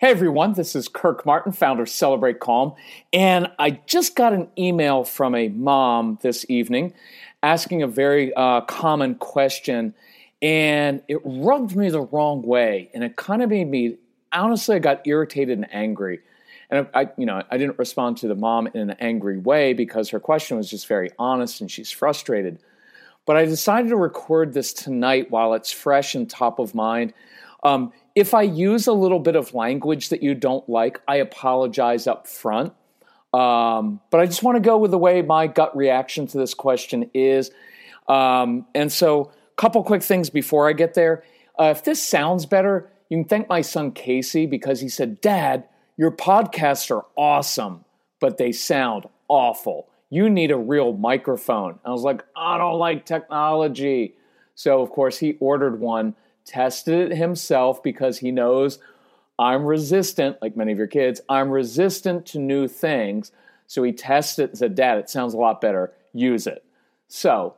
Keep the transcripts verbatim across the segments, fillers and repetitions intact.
Hey everyone, this is Kirk Martin, founder of Celebrate Calm, and I just got an email from a mom this evening asking a very uh, common question, and it rubbed me the wrong way, and it kind of made me, honestly, I got irritated and angry, and I, I, you know, I didn't respond to the mom in an angry way because her question was just very honest, and she's frustrated, but I decided to record this tonight while it's fresh and top of mind. Um, if I use a little bit of language that you don't like, I apologize up front. Um, but I just want to go with the way my gut reaction to this question is. Um, and so a couple quick things before I get there. Uh, if this sounds better, you can thank my son Casey because he said, "Dad, your podcasts are awesome, but they sound awful. You need a real microphone." And I was like, I don't like technology. So, of course, he ordered one. Tested it himself because he knows I'm resistant, like many of your kids, I'm resistant to new things. So he tested it and said, "Dad, it sounds a lot better. Use it." So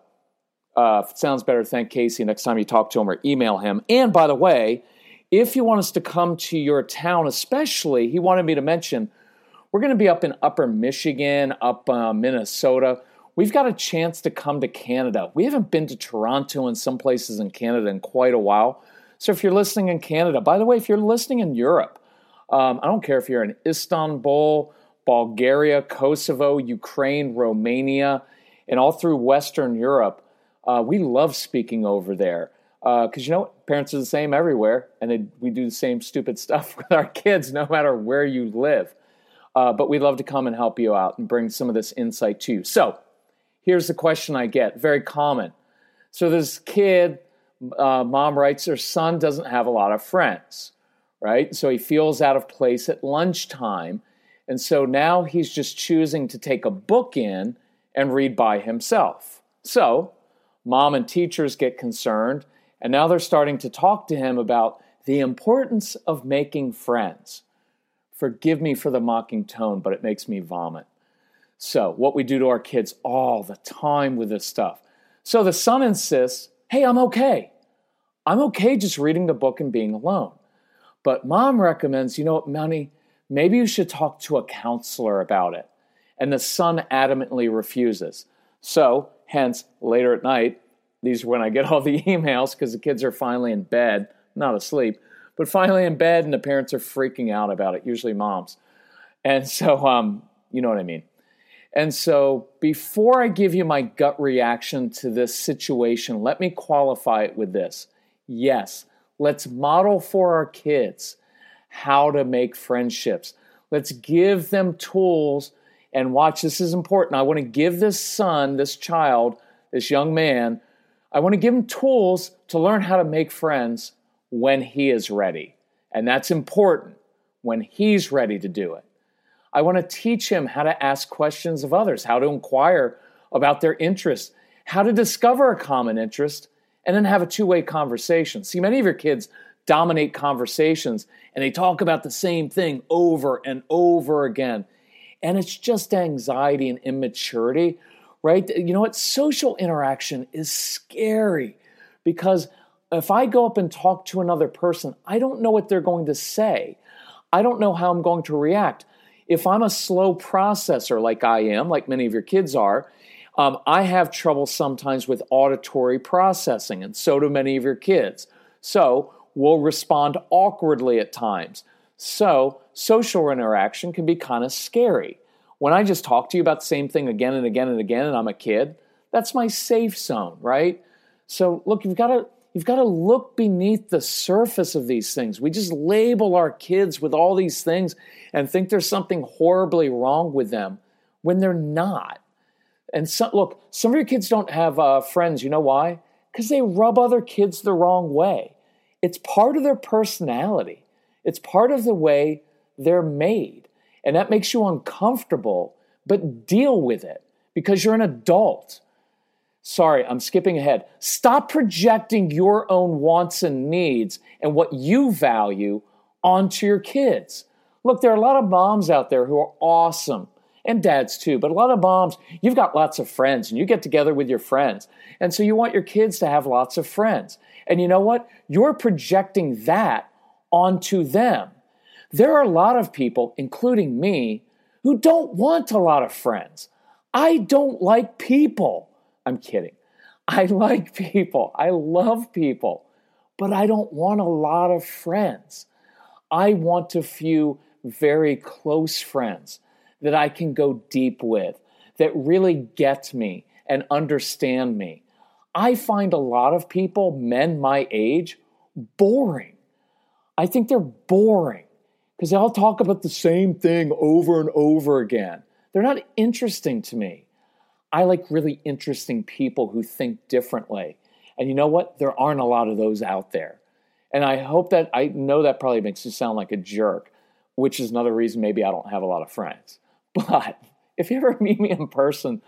uh, if it sounds better, thank Casey next time you talk to him or email him. And by the way, if you want us to come to your town, especially, he wanted me to mention, we're going to be up in Upper Michigan, up uh, Minnesota. We've got a chance to come to Canada. We haven't been to Toronto and some places in Canada in quite a while. So if you're listening in Canada, by the way, if you're listening in Europe, um, I don't care if you're in Istanbul, Bulgaria, Kosovo, Ukraine, Romania, and all through Western Europe, uh, we love speaking over there. Because, uh, you know, parents are the same everywhere, and they, we do the same stupid stuff with our kids no matter where you live. Uh, but we'd love to come and help you out and bring some of this insight to you. So, here's the question I get, very common. So this kid, uh, mom writes, her son doesn't have a lot of friends, right? So he feels out of place at lunchtime. And so now he's just choosing to take a book in and read by himself. So mom and teachers get concerned, and now they're starting to talk to him about the importance of making friends. Forgive me for the mocking tone, but it makes me vomit. So what we do to our kids all the time with this stuff. So the son insists, "Hey, I'm okay. I'm okay just reading the book and being alone." But mom recommends, "You know what, Money, maybe you should talk to a counselor about it." And the son adamantly refuses. So hence, later at night, these are when I get all the emails because the kids are finally in bed, not asleep, but finally in bed and the parents are freaking out about it, usually moms. And so, um, you know what I mean. And so before I give you my gut reaction to this situation, let me qualify it with this. Yes, let's model for our kids how to make friendships. Let's give them tools. And watch, this is important. I want to give this son, this child, this young man, I want to give him tools to learn how to make friends when he is ready. And that's important. when he's ready to do it. I want to teach him how to ask questions of others, how to inquire about their interests, how to discover a common interest, and then have a two-way conversation. See, many of your kids dominate conversations, and they talk about the same thing over and over again. And it's just anxiety and immaturity, right? You know what? Social interaction is scary because if I go up and talk to another person, I don't know what they're going to say. I don't know how I'm going to react. If I'm a slow processor like I am, like many of your kids are, um, I have trouble sometimes with auditory processing, and so do many of your kids. So we'll respond awkwardly at times. So social interaction can be kind of scary. When I just talk to you about the same thing again and again and again, and I'm a kid, that's my safe zone, right? So look, you've got to you've got to look beneath the surface of these things. We just label our kids with all these things and think there's something horribly wrong with them when they're not. And so, look, some of your kids don't have uh, friends. You know why? Because they rub other kids the wrong way. It's part of their personality. It's part of the way they're made. And that makes you uncomfortable, but deal with it because you're an adult. Sorry, I'm skipping ahead. Stop projecting your own wants and needs and what you value onto your kids. Look, there are a lot of moms out there who are awesome, and dads too, but a lot of moms, you've got lots of friends and you get together with your friends. And so you want your kids to have lots of friends. And you know what? You're projecting that onto them. There are a lot of people, including me, who don't want a lot of friends. I don't like people. I'm kidding. I like people. I love people. But I don't want a lot of friends. I want a few very close friends that I can go deep with, that really get me and understand me. I find a lot of people, men my age, boring. I think they're boring because they all talk about the same thing over and over again. They're not interesting to me. I like really interesting people who think differently. And you know what? There aren't a lot of those out there. And I hope that, I know that probably makes you sound like a jerk, which is another reason maybe I don't have a lot of friends. But if you ever meet me in person,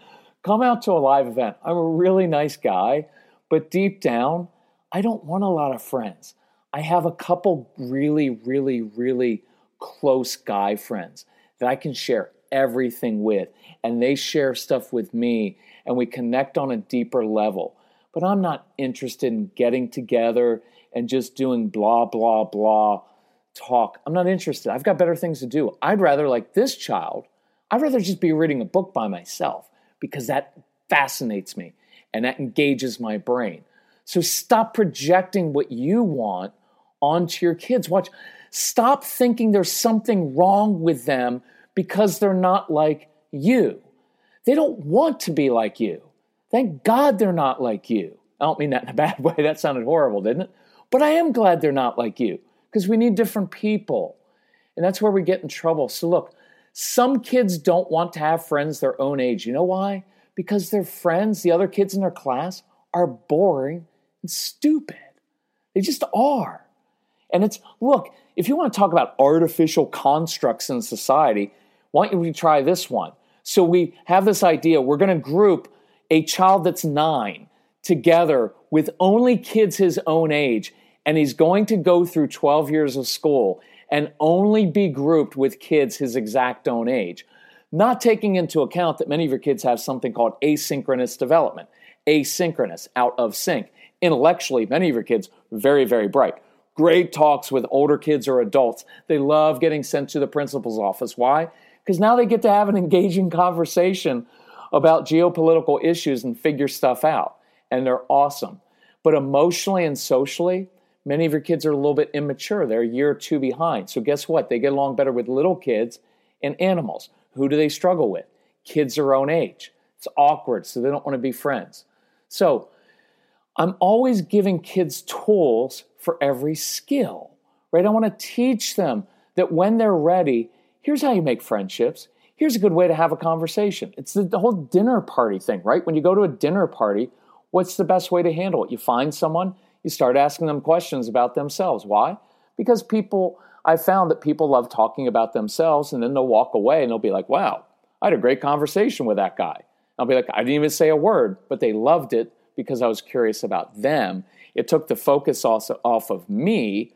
come out to a live event. I'm a really nice guy, but deep down, I don't want a lot of friends. I have a couple really, really, really close guy friends that I can share everything with, and they share stuff with me, and we connect on a deeper level. But I'm not interested in getting together and just doing blah, blah, blah talk. I'm not interested. I've got better things to do. I'd rather, like this child, I'd rather just be reading a book by myself, because that fascinates me and that engages my brain. So stop projecting what you want onto your kids. Watch. Stop thinking there's something wrong with them because they're not like you. They don't want to be like you. Thank God they're not like you. I don't mean that in a bad way. That sounded horrible, didn't it? But I am glad they're not like you because we need different people. And that's where we get in trouble. So look, some kids don't want to have friends their own age. You know why? Because their friends, the other kids in their class, are boring and stupid. They just are. And it's, look, if you want to talk about artificial constructs in society, why don't we try this one? So we have this idea, we're going to group a child that's nine together with only kids his own age, and he's going to go through twelve years of school and only be grouped with kids his exact own age, not taking into account that many of your kids have something called asynchronous development, asynchronous, out of sync. Intellectually, many of your kids, very, very bright. Great talks with older kids or adults. They love getting sent to the principal's office. Why? Because now they get to have an engaging conversation about geopolitical issues and figure stuff out, and they're awesome. But emotionally and socially, many of your kids are a little bit immature. They're a year or two behind. So guess what? They get along better with little kids and animals. Who do they struggle with? Kids their own age. It's awkward, so they don't want to be friends. So I'm always giving kids tools for every skill, right? I want to teach them that when they're ready, here's how you make friendships. Here's a good way to have a conversation. It's the, the whole dinner party thing, right? When you go to a dinner party, what's the best way to handle it? You find someone. You start asking them questions about themselves. Why? Because people, I found that people love talking about themselves, and then they'll walk away and they'll be like, wow, I had a great conversation with that guy. I'll be like, I didn't even say a word, but they loved it because I was curious about them. It took the focus also off of me,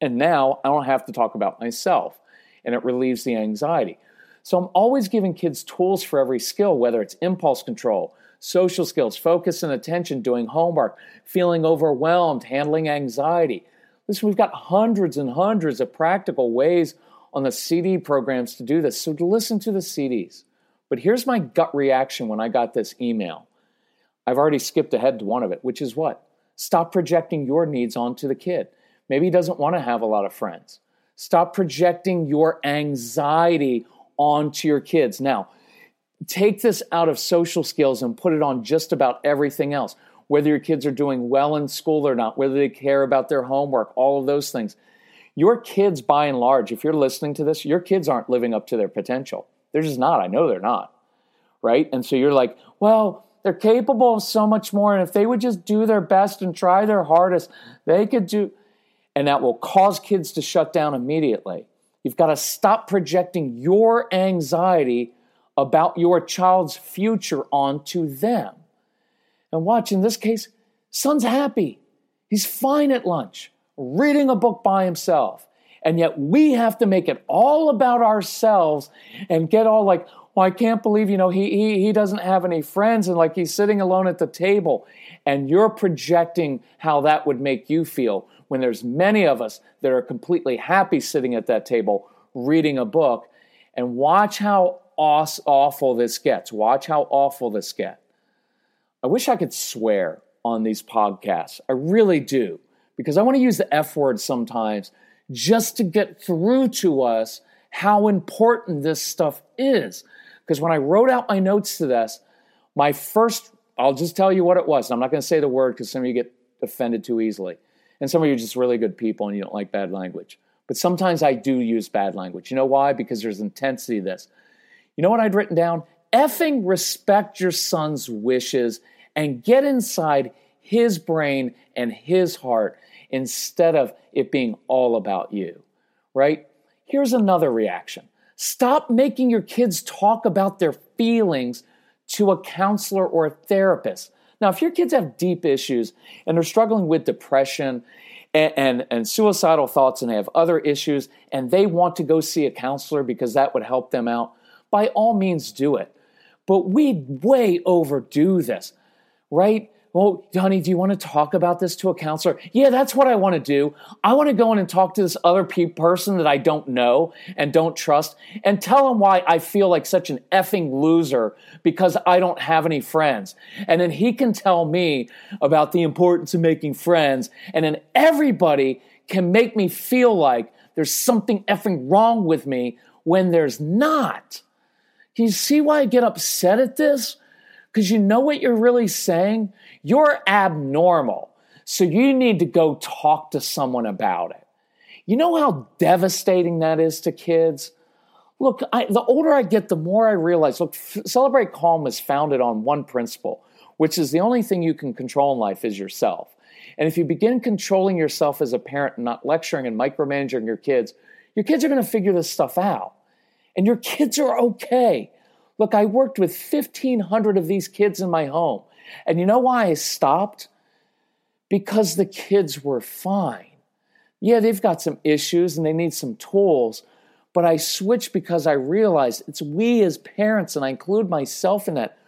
and now I don't have to talk about myself, and it relieves the anxiety. So I'm always giving kids tools for every skill, whether it's impulse control, social skills, focus and attention, doing homework, feeling overwhelmed, handling anxiety. Listen, we've got hundreds and hundreds of practical ways on the C D programs to do this, so listen to the C Ds. But here's my gut reaction when I got this email. I've already skipped ahead to one of it, which is what? Stop projecting your needs onto the kid. Maybe he doesn't want to have a lot of friends. Stop projecting your anxiety onto your kids. Now, take this out of social skills and put it on just about everything else, whether your kids are doing well in school or not, whether they care about their homework, all of those things. Your kids, by and large, if you're listening to this, your kids aren't living up to their potential. They're just not. I know they're not, right? And so you're like, well, they're capable of so much more, and if they would just do their best and try their hardest, they could do... And that will cause kids to shut down immediately. You've got to stop projecting your anxiety about your child's future onto them. And watch, in this case, son's happy. He's fine at lunch, reading a book by himself. And yet we have to make it all about ourselves and get all like, well, I can't believe, you know, he, he, he doesn't have any friends, and like he's sitting alone at the table. And you're projecting how that would make you feel when there's many of us that are completely happy sitting at that table reading a book. And watch how aw- awful this gets. Watch how awful this gets. I wish I could swear on these podcasts. I really do, because I want to use the F word sometimes just to get through to us how important this stuff is. Because when I wrote out my notes to this, my first, I'll just tell you what it was. I'm not going to say the word because some of you get offended too easily. And some of you are just really good people and you don't like bad language. But sometimes I do use bad language. You know why? Because there's intensity to this. You know what I'd written down? Effing respect your son's wishes and get inside his brain and his heart instead of it being all about you, right? Here's another reaction. Stop making your kids talk about their feelings to a counselor or a therapist. Now, if your kids have deep issues and they're struggling with depression and, and, and suicidal thoughts and they have other issues and they want to go see a counselor because that would help them out, by all means do it. But we way overdo this, right? Well, honey, do you want to talk about this to a counselor? Yeah, that's what I want to do. I want to go in and talk to this other pe- person that I don't know and don't trust and tell him why I feel like such an effing loser because I don't have any friends. And then he can tell me about the importance of making friends. And then everybody can make me feel like there's something effing wrong with me when there's not. Can you see why I get upset at this? Because you know what you're really saying? You're abnormal, so you need to go talk to someone about it. You know how devastating that is to kids? Look, I, the older I get, the more I realize, look, Celebrate Calm is founded on one principle, which is the only thing you can control in life is yourself. And if you begin controlling yourself as a parent and not lecturing and micromanaging your kids, your kids are going to figure this stuff out. And your kids are okay. Look, I worked with fifteen hundred of these kids in my home. And you know why I stopped? Because the kids were fine. Yeah, they've got some issues and they need some tools. But I switched because I realized it's we as parents, and I include myself in that,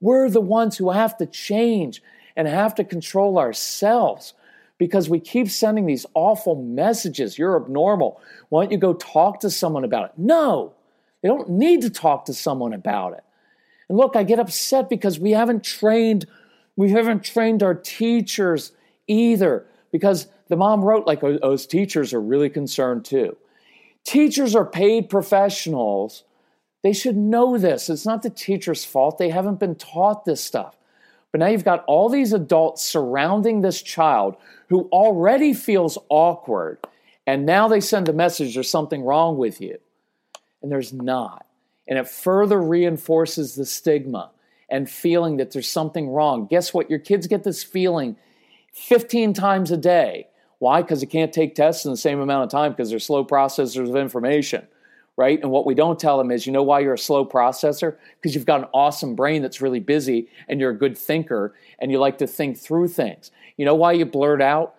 we're the ones who have to change and have to control ourselves. Because we keep sending these awful messages. You're abnormal. Why don't you go talk to someone about it? No. They don't need to talk to someone about it. And look, I get upset because we haven't trained, we haven't trained our teachers either, because the mom wrote like, oh, those teachers are really concerned too. Teachers are paid professionals. They should know this. It's not the teacher's fault. They haven't been taught this stuff. But now you've got all these adults surrounding this child who already feels awkward, and now they send the message there's something wrong with you. And there's not. And it further reinforces the stigma and feeling that there's something wrong. Guess what? Your kids get this feeling fifteen times a day Why? Because you can't take tests in the same amount of time because they're slow processors of information, right? And what we don't tell them is, you know why you're a slow processor? Because you've got an awesome brain that's really busy and you're a good thinker and you like to think through things. You know why you blurt out?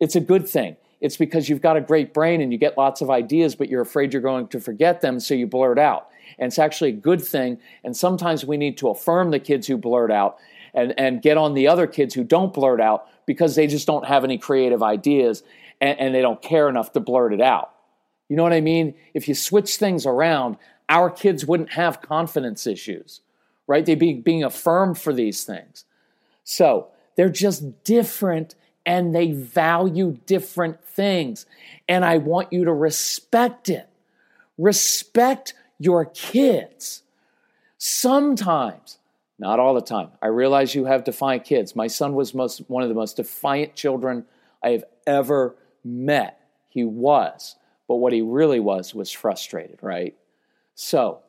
It's a good thing. It's because you've got a great brain and you get lots of ideas, but you're afraid you're going to forget them, so you blurt out. And it's actually a good thing. And sometimes we need to affirm the kids who blurt out and, and get on the other kids who don't blurt out because they just don't have any creative ideas and, and they don't care enough to blurt it out. You know what I mean? If you switch things around, our kids wouldn't have confidence issues, right? They'd be being affirmed for these things. So they're just different and they value different things. And I want you to respect it. Respect your kids. Sometimes, not all the time, I realize you have defiant kids. My son was most, one of the most defiant children I have ever met. He was. But what he really was was frustrated, right? So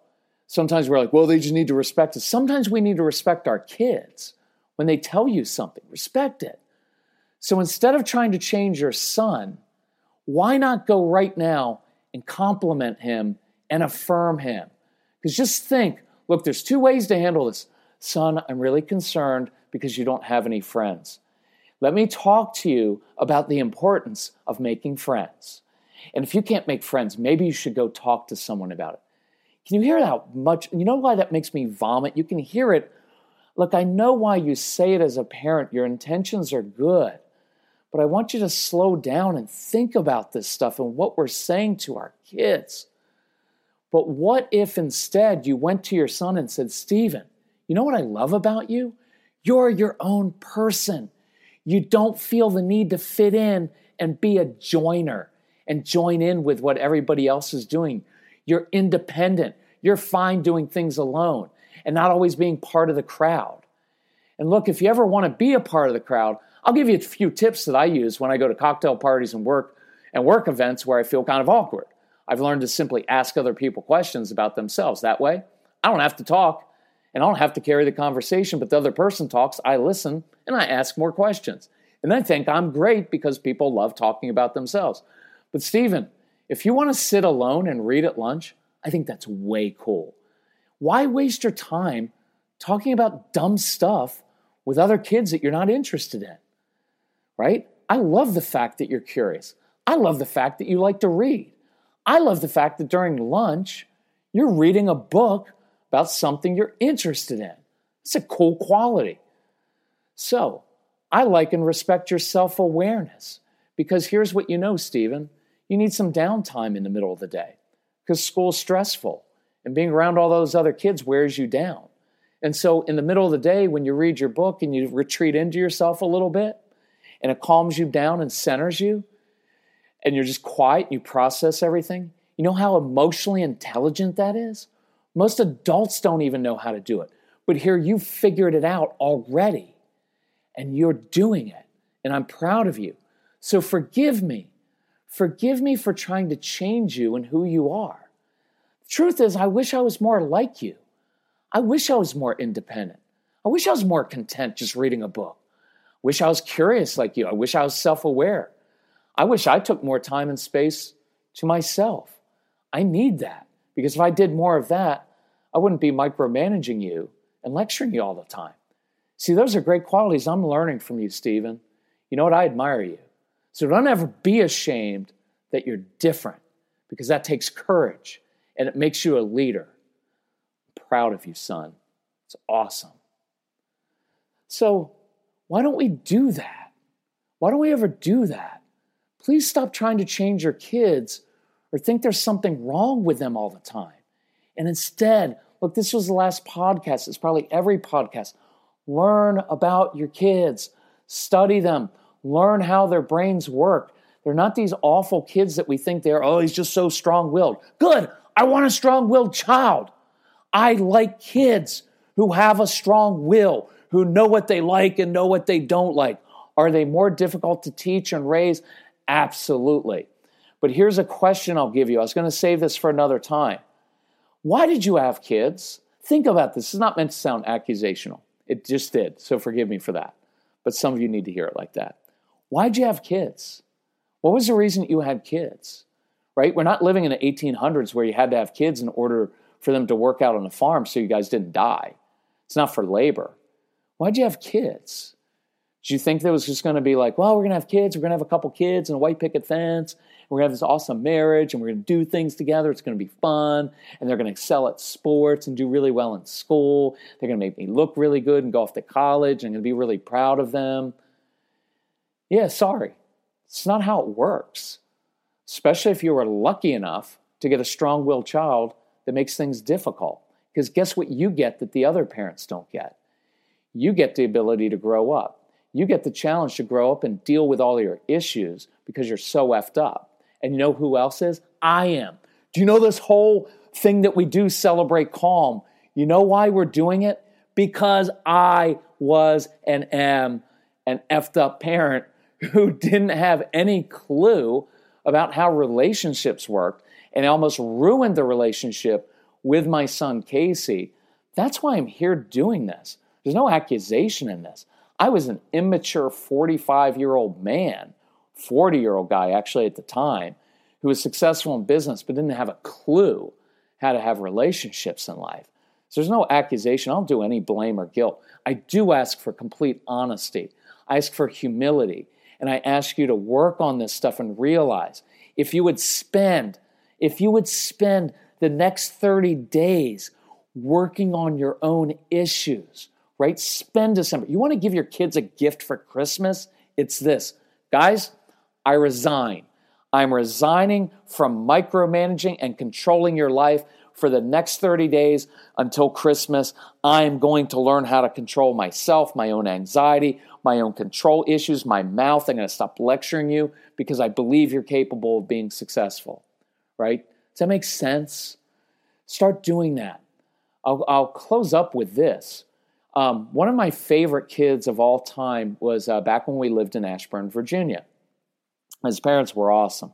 sometimes we're like, well, they just need to respect us. Sometimes we need to respect our kids. When they tell you something, respect it. So instead of trying to change your son, why not go right now and compliment him and affirm him? Because just think, look, there's two ways to handle this. Son, I'm really concerned because you don't have any friends. Let me talk to you about the importance of making friends. And if you can't make friends, maybe you should go talk to someone about it. Can you hear how much? You know why that makes me vomit? You can hear it. Look, I know why you say it as a parent. Your intentions are good. But I want you to slow down and think about this stuff and what we're saying to our kids. But what if instead you went to your son and said, Steven, you know what I love about you? You're your own person. You don't feel the need to fit in and be a joiner and join in with what everybody else is doing. You're independent. You're fine doing things alone and not always being part of the crowd. And look, if you ever want to be a part of the crowd, I'll give you a few tips that I use when I go to cocktail parties and work and work events where I feel kind of awkward. I've learned to simply ask other people questions about themselves. That way, I don't have to talk and I don't have to carry the conversation, but the other person talks, I listen, and I ask more questions. And I think I'm great because people love talking about themselves. But Steven, if you want to sit alone and read at lunch, I think that's way cool. Why waste your time talking about dumb stuff with other kids that you're not interested in? Right? I love the fact that you're curious. I love the fact that you like to read. I love the fact that during lunch, you're reading a book about something you're interested in. It's a cool quality. So I like and respect your self-awareness because here's what you know, Stephen. You need some downtime in the middle of the day because school's stressful and being around all those other kids wears you down. And so in the middle of the day, when you read your book and you retreat into yourself a little bit, and it calms you down and centers you, and you're just quiet and you process everything, you know how emotionally intelligent that is? Most adults don't even know how to do it. But here you've figured it out already, and you're doing it, and I'm proud of you. So forgive me. Forgive me for trying to change you and who you are. The truth is, I wish I was more like you. I wish I was more independent. I wish I was more content just reading a book. Wish I was curious like you. I wish I was self-aware. I wish I took more time and space to myself. I need that because if I did more of that, I wouldn't be micromanaging you and lecturing you all the time. See, those are great qualities I'm learning from you, Stephen. You know what? I admire you. So don't ever be ashamed that you're different because that takes courage and it makes you a leader. I'm proud of you, son. It's awesome. So, why don't we do that? Why don't we ever do that? Please stop trying to change your kids or think there's something wrong with them all the time. And instead, look, this was the last podcast. It's probably every podcast. Learn about your kids. Study them. Learn how their brains work. They're not these awful kids that we think they are. Oh, he's just so strong-willed. Good. I want a strong-willed child. I like kids who have a strong will, who know what they like and know what they don't like. Are they more difficult to teach and raise? Absolutely. But here's a question I'll give you. I was going to save this for another time. Why did you have kids? Think about this. It's not meant to sound accusational. It just did, so forgive me for that. But some of you need to hear it like that. Why'd you have kids? What was the reason you had kids, right? We're not living in the eighteen hundreds where you had to have kids in order for them to work out on the farm so you guys didn't die. It's not for labor. Why'd you have kids? Did you think there was just going to be like, well, we're going to have kids, we're going to have a couple kids and a white picket fence, and we're going to have this awesome marriage, and we're going to do things together, it's going to be fun, and they're going to excel at sports and do really well in school, they're going to make me look really good and go off to college, and I'm going to be really proud of them? Yeah, sorry. It's not how it works, especially if you were lucky enough to get a strong-willed child that makes things difficult, because guess what you get that the other parents don't get? You get the ability to grow up. You get the challenge to grow up and deal with all your issues because you're so effed up. And you know who else is? I am. Do you know this whole thing that we do, Celebrate Calm? You know why we're doing it? Because I was and am an effed up parent who didn't have any clue about how relationships worked and almost ruined the relationship with my son, Casey. That's why I'm here doing this. There's no accusation in this. I was an immature forty-five-year-old man, forty-year-old guy actually at the time, who was successful in business but didn't have a clue how to have relationships in life. So there's no accusation. I don't do any blame or guilt. I do ask for complete honesty. I ask for humility. And I ask you to work on this stuff and realize if you would spend, if you would spend the next thirty days working on your own issues, right? Spend December. You want to give your kids a gift for Christmas? It's this. Guys, I resign. I'm resigning from micromanaging and controlling your life for the next thirty days until Christmas. I'm going to learn how to control myself, my own anxiety, my own control issues, my mouth. I'm going to stop lecturing you because I believe you're capable of being successful, right? Does that make sense? Start doing that. I'll, I'll close up with this. Um, one of my favorite kids of all time was uh, back when we lived in Ashburn, Virginia. His parents were awesome.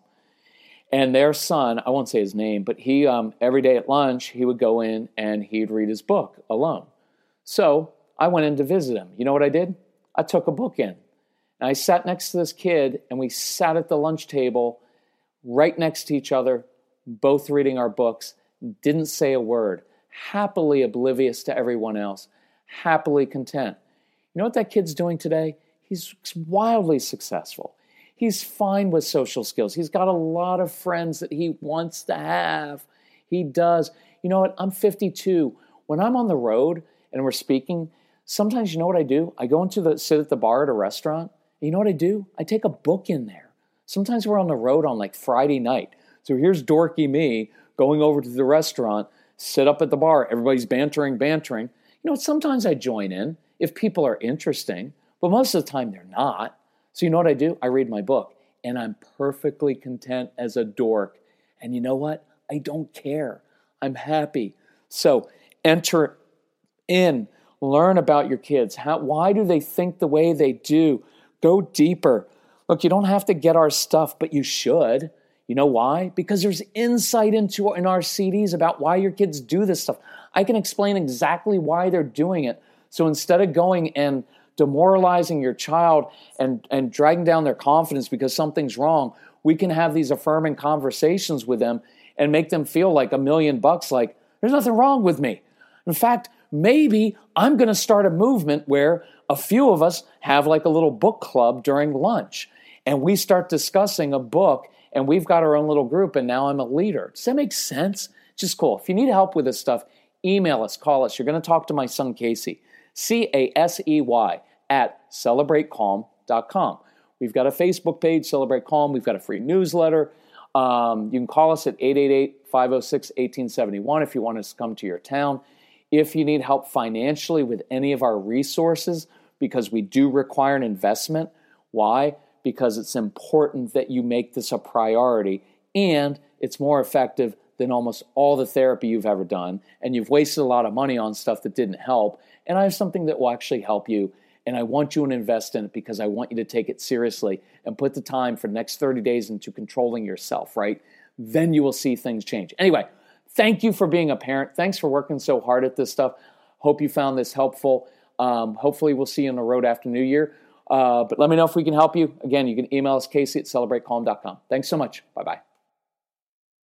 And their son, I won't say his name, but he, um, every day at lunch, he would go in and he'd read his book alone. So I went in to visit him. You know what I did? I took a book in. And I sat next to this kid, and we sat at the lunch table right next to each other, both reading our books, didn't say a word, happily oblivious to everyone else, happily content. You know what that kid's doing today? He's wildly successful. He's fine with social skills. He's got a lot of friends that he wants to have. He does. You know what? I'm fifty-two. When I'm on the road and we're speaking, sometimes you know what I do? I go into the, sit at the bar at a restaurant. You know what I do? I take a book in there. Sometimes we're on the road on like Friday night. So here's dorky me going over to the restaurant, sit up at the bar. Everybody's bantering, bantering. You know, sometimes I join in if people are interesting, but most of the time they're not. So you know what I do? I read my book, and I'm perfectly content as a dork. And you know what? I don't care. I'm happy. So enter in. Learn about your kids. How, why do they think the way they do? Go deeper. Look, you don't have to get our stuff, but you should. You know why? Because there's insight into in our C Ds about why your kids do this stuff. I can explain exactly why they're doing it. So instead of going and demoralizing your child and, and dragging down their confidence because something's wrong, we can have these affirming conversations with them and make them feel like a million bucks, like, there's nothing wrong with me. In fact, maybe I'm going to start a movement where a few of us have like a little book club during lunch, and we start discussing a book, and we've got our own little group, and now I'm a leader. Does that make sense? It's just cool. If you need help with this stuff, email us, call us. You're going to talk to my son, Casey, C A S E Y, at celebrate calm dot com. We've got a Facebook page, Celebrate Calm. We've got a free newsletter. Um, you can call us at eight eight eight, five oh six, one eight seven one if you want us to come to your town. If you need help financially with any of our resources, because we do require an investment. Why? Because it's important that you make this a priority, and it's more effective than almost all the therapy you've ever done, and you've wasted a lot of money on stuff that didn't help, and I have something that will actually help you, and I want you to invest in it because I want you to take it seriously and put the time for the next thirty days into controlling yourself, right? Then you will see things change. Anyway, thank you for being a parent. Thanks for working so hard at this stuff. Hope you found this helpful. Um, hopefully we'll see you on the road after New Year. Uh, but let me know if we can help you. Again, you can email us, Casey at celebrate calm dot com. Thanks so much. Bye-bye.